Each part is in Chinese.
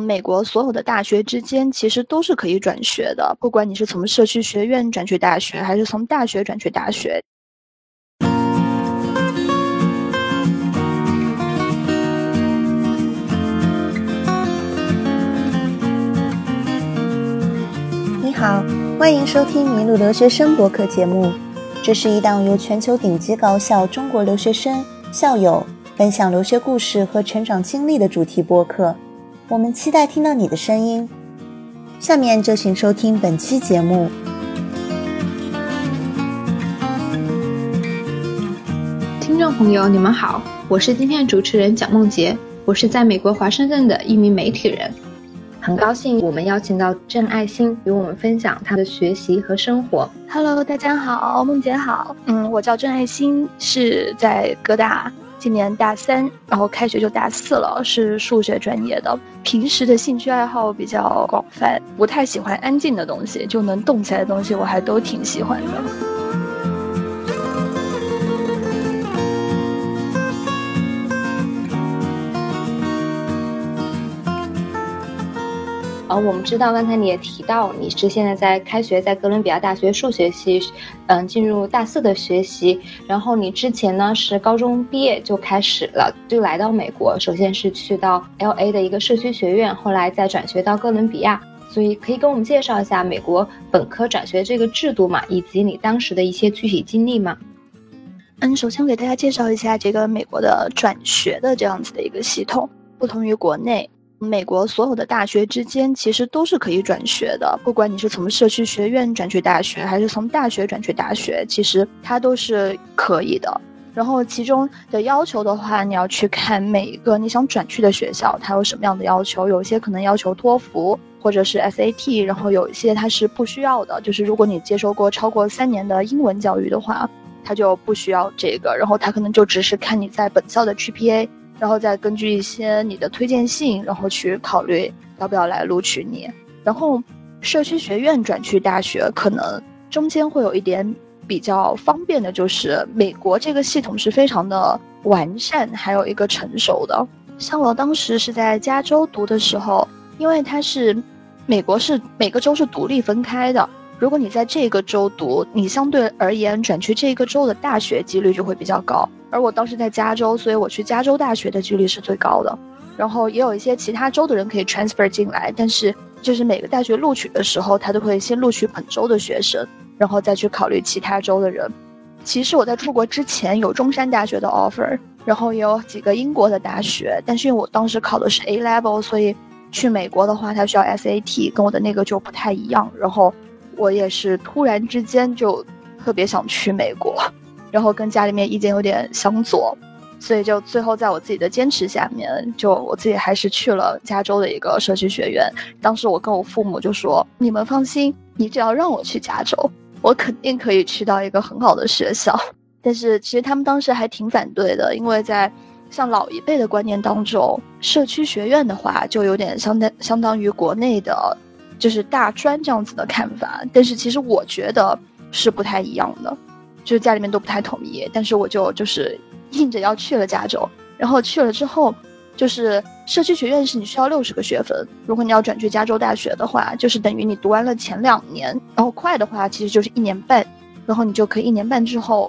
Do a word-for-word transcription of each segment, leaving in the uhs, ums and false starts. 美国所有的大学之间其实都是可以转学的，不管你是从社区学院转去大学，还是从大学转去大学。你好，欢迎收听迷路留学生博客节目，这是一档由全球顶级高校中国留学生校友分享留学故事和成长经历的主题播客，我们期待听到你的声音。下面就请收听本期节目。听众朋友你们好，我是今天主持人蒋梦洁，我是在美国华盛顿的一名媒体人，很高兴我们邀请到郑爱欣与我们分享她的学习和生活。 Hello 大家好，梦洁好。嗯，我叫郑爱欣，是在哥大，今年大三，然后开学就大四了，是数学专业的。平时的兴趣爱好比较广泛，不太喜欢安静的东西，就能动起来的东西我还都挺喜欢的。呃、哦，我们知道刚才你也提到你是现在在开学在哥伦比亚大学数学系嗯，进入大四的学习，然后你之前呢是高中毕业就开始了，就来到美国，首先是去到 L A 的一个社区学院，后来再转学到哥伦比亚，所以可以跟我们介绍一下美国本科转学这个制度嘛，以及你当时的一些具体经历吗？嗯，首先给大家介绍一下这个美国的转学的这样子的一个系统，不同于国内，美国所有的大学之间其实都是可以转学的，不管你是从社区学院转去大学，还是从大学转去大学，其实它都是可以的。然后其中的要求的话，你要去看每一个你想转去的学校它有什么样的要求，有些可能要求托福或者是 S A T， 然后有一些它是不需要的，就是如果你接受过超过三年的英文教育的话，它就不需要这个，然后它可能就只是看你在本校的 G P A，然后再根据一些你的推荐信，然后去考虑要不要来录取你。然后社区学院转去大学，可能中间会有一点比较方便的，就是美国这个系统是非常的完善，还有一个成熟的。像我当时是在加州读的时候，因为它是美国是每个州是独立分开的，如果你在这个州读，你相对而言转去这个州的大学几率就会比较高。而我当时在加州，所以我去加州大学的几率是最高的。然后也有一些其他州的人可以 transfer 进来，但是就是每个大学录取的时候，他都会先录取本州的学生，然后再去考虑其他州的人。其实我在出国之前有中山大学的 offer， 然后也有几个英国的大学，但是因为我当时考的是 A level， 所以去美国的话它需要 S A T， 跟我的那个就不太一样。然后我也是突然之间就特别想去美国，然后跟家里面意见有点相左，所以就最后在我自己的坚持下面，就我自己还是去了加州的一个社区学院。当时我跟我父母就说，你们放心，你只要让我去加州，我肯定可以去到一个很好的学校。但是其实他们当时还挺反对的，因为在像老一辈的观念当中，社区学院的话就有点相当相当于国内的就是大专这样子的看法，但是其实我觉得是不太一样的，就是家里面都不太同意，但是我就就是硬着要去了加州。然后去了之后，就是社区学院是你需要六十个学分，如果你要转去加州大学的话，就是等于你读完了前两年，然后快的话其实就是一年半，然后你就可以一年半之后，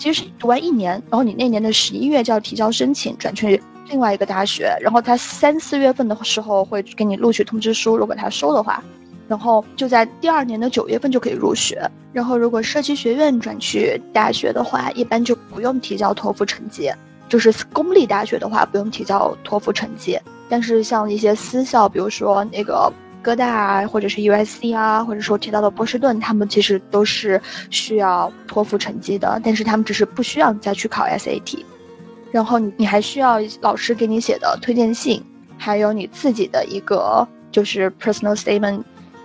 其实读完一年，然后你那年的十一月就要提交申请转去另外一个大学，然后他三四月份的时候会给你录取通知书，如果他收的话，然后就在第二年的九月份就可以入学。然后如果社区学院转去大学的话，一般就不用提交托福成绩，就是公立大学的话不用提交托福成绩，但是像一些私校，比如说那个哥大啊，或者是 U S C 啊，或者说提到的波士顿，他们其实都是需要托福成绩的，但是他们只是不需要你再去考 S A T。然后你还需要老师给你写的推荐信，还有你自己的一个就是 personal statement，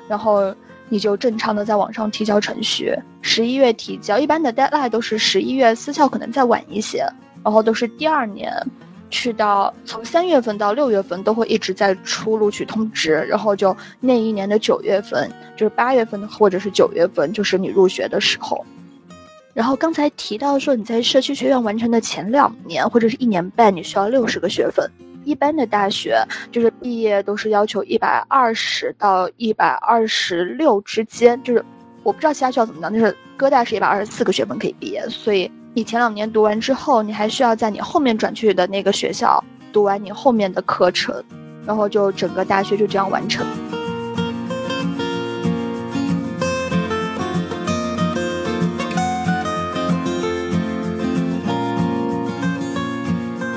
然后你就正常的在网上提交程序，十一月提交，一般的 deadline 都是十一月，私校可能再晚一些，然后都是第二年，去到从三月份到六月份都会一直在出录取通知，然后就那一年的九月份，就是八月份或者是九月份，就是你入学的时候。然后刚才提到说你在社区学院完成的前两年或者是一年半，你需要六十个学分，一般的大学就是毕业都是要求一百二十到一百二十六之间，就是我不知道其他学校怎么样，就是哥大是一百二十四个学分可以毕业，所以你前两年读完之后，你还需要在你后面转去的那个学校读完你后面的课程，然后就整个大学就这样完成。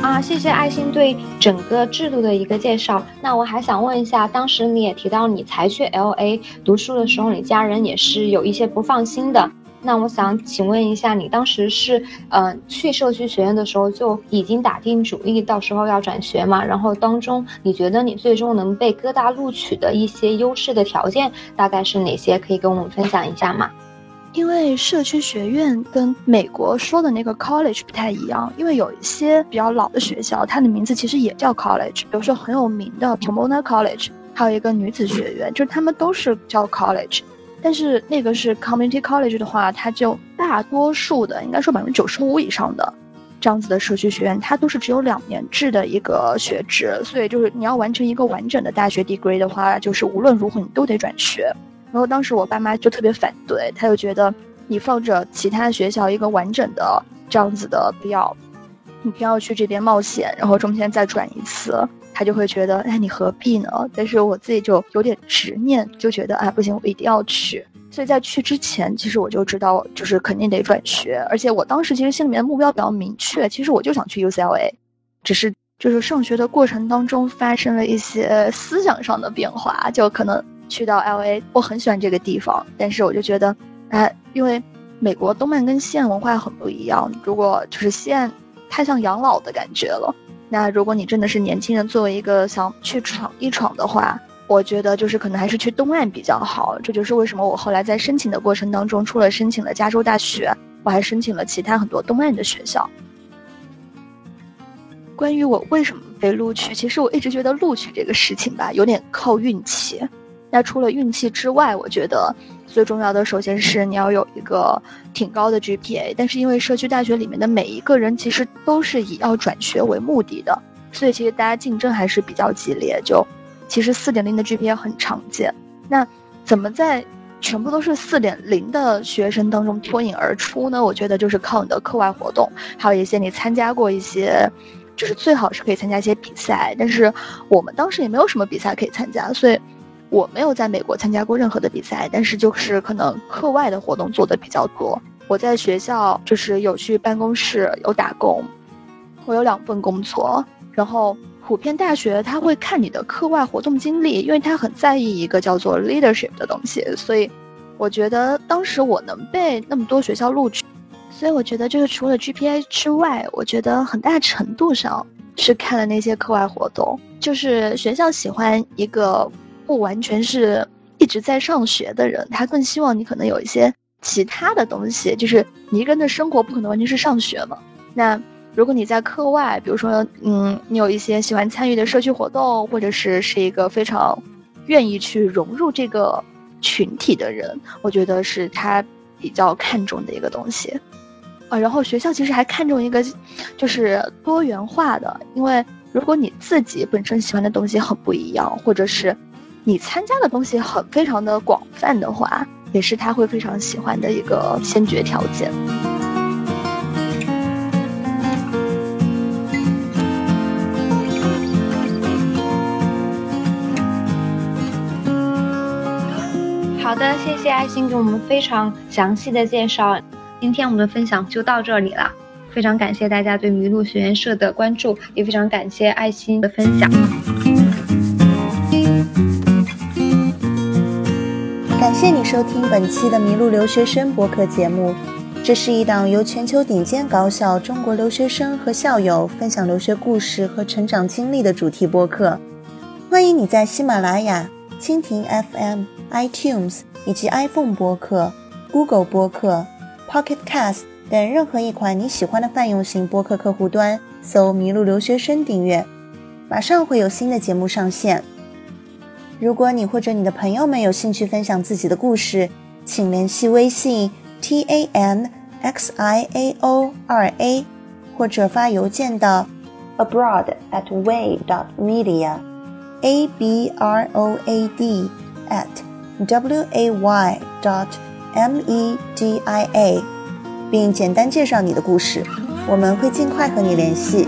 啊，谢谢爱心对整个制度的一个介绍。那我还想问一下，当时你也提到你才去 L A 读书的时候，你家人也是有一些不放心的。那我想请问一下，你当时是呃去社区学院的时候就已经打定主意到时候要转学吗？然后当中你觉得你最终能被哥大录取的一些优势的条件大概是哪些？可以跟我们分享一下吗？因为社区学院跟美国说的那个 college 不太一样，因为有一些比较老的学校，它的名字其实也叫 college， 比如说很有名的 Pomona College， 还有一个女子学院，就是他们都是叫 college， 但是那个是 community college 的话，它就大多数的，应该说百分之九十五以上的这样子的社区学院，它都是只有两年制的一个学制，所以就是你要完成一个完整的大学 degree 的话，就是无论如何你都得转学。然后当时我爸妈就特别反对，他就觉得你放着其他学校一个完整的这样子的，不要你不要去这边冒险，然后中间再转一次，他就会觉得哎你何必呢。但是我自己就有点执念，就觉得哎不行我一定要去，所以在去之前其实我就知道就是肯定得转学，而且我当时其实心里面的目标比较明确，其实我就想去 U C L A， 只是就是上学的过程当中发生了一些思想上的变化，就可能去到 L A， 我很喜欢这个地方，但是我就觉得，哎、呃，因为美国东岸跟西岸文化很不一样。如果就是西岸太像养老的感觉了，那如果你真的是年轻人，作为一个想去闯一闯的话，我觉得就是可能还是去东岸比较好。这就是为什么我后来在申请的过程当中，除了申请了加州大学，我还申请了其他很多东岸的学校。关于我为什么被录取，其实我一直觉得录取这个事情吧，有点靠运气。那除了运气之外，我觉得最重要的首先是你要有一个挺高的 G P A， 但是因为社区大学里面的每一个人其实都是以要转学为目的的，所以其实大家竞争还是比较激烈，就其实 四点零 的 G P A 很常见。那怎么在全部都是 四点零 的学生当中脱颖而出呢？我觉得就是靠你的课外活动，还有一些你参加过一些，就是最好是可以参加一些比赛，但是我们当时也没有什么比赛可以参加，所以我没有在美国参加过任何的比赛，但是就是可能课外的活动做的比较多。我在学校就是有去办公室，有打工，我有两份工作。然后普遍大学他会看你的课外活动经历，因为他很在意一个叫做 leadership 的东西，所以我觉得当时我能被那么多学校录取，所以我觉得这个除了 G P A 之外，我觉得很大程度上是看了那些课外活动，就是学校喜欢一个不完全是一直在上学的人，他更希望你可能有一些其他的东西，就是你一个人的生活不可能完全是上学嘛。那如果你在课外，比如说嗯，你有一些喜欢参与的社区活动，或者是是一个非常愿意去融入这个群体的人，我觉得是他比较看重的一个东西啊。然后学校其实还看重一个就是多元化的，因为如果你自己本身喜欢的东西很不一样，或者是你参加的东西很非常的广泛的话，也是他会非常喜欢的一个先决条件。好的，谢谢爱心给我们非常详细的介绍，今天我们的分享就到这里了，非常感谢大家对麋鹿学院社的关注，也非常感谢爱心的分享。感谢你收听本期的麋鹿留学生播客节目，这是一档由全球顶尖高校中国留学生和校友分享留学故事和成长经历的主题播客。欢迎你在喜马拉雅、蜻蜓 F M、iTunes 以及 iPhone 播客、Google 播客、Pocketcast 等任何一款你喜欢的泛用型播客客户端搜"麋鹿留学生"订阅，马上会有新的节目上线。如果你或者你的朋友们有兴趣分享自己的故事，请联系微信 T A N X I A O R A 或者发邮件到 abroad at way dot media, A B R O A D at way dot media，并简单介绍你的故事，我们会尽快和你联系。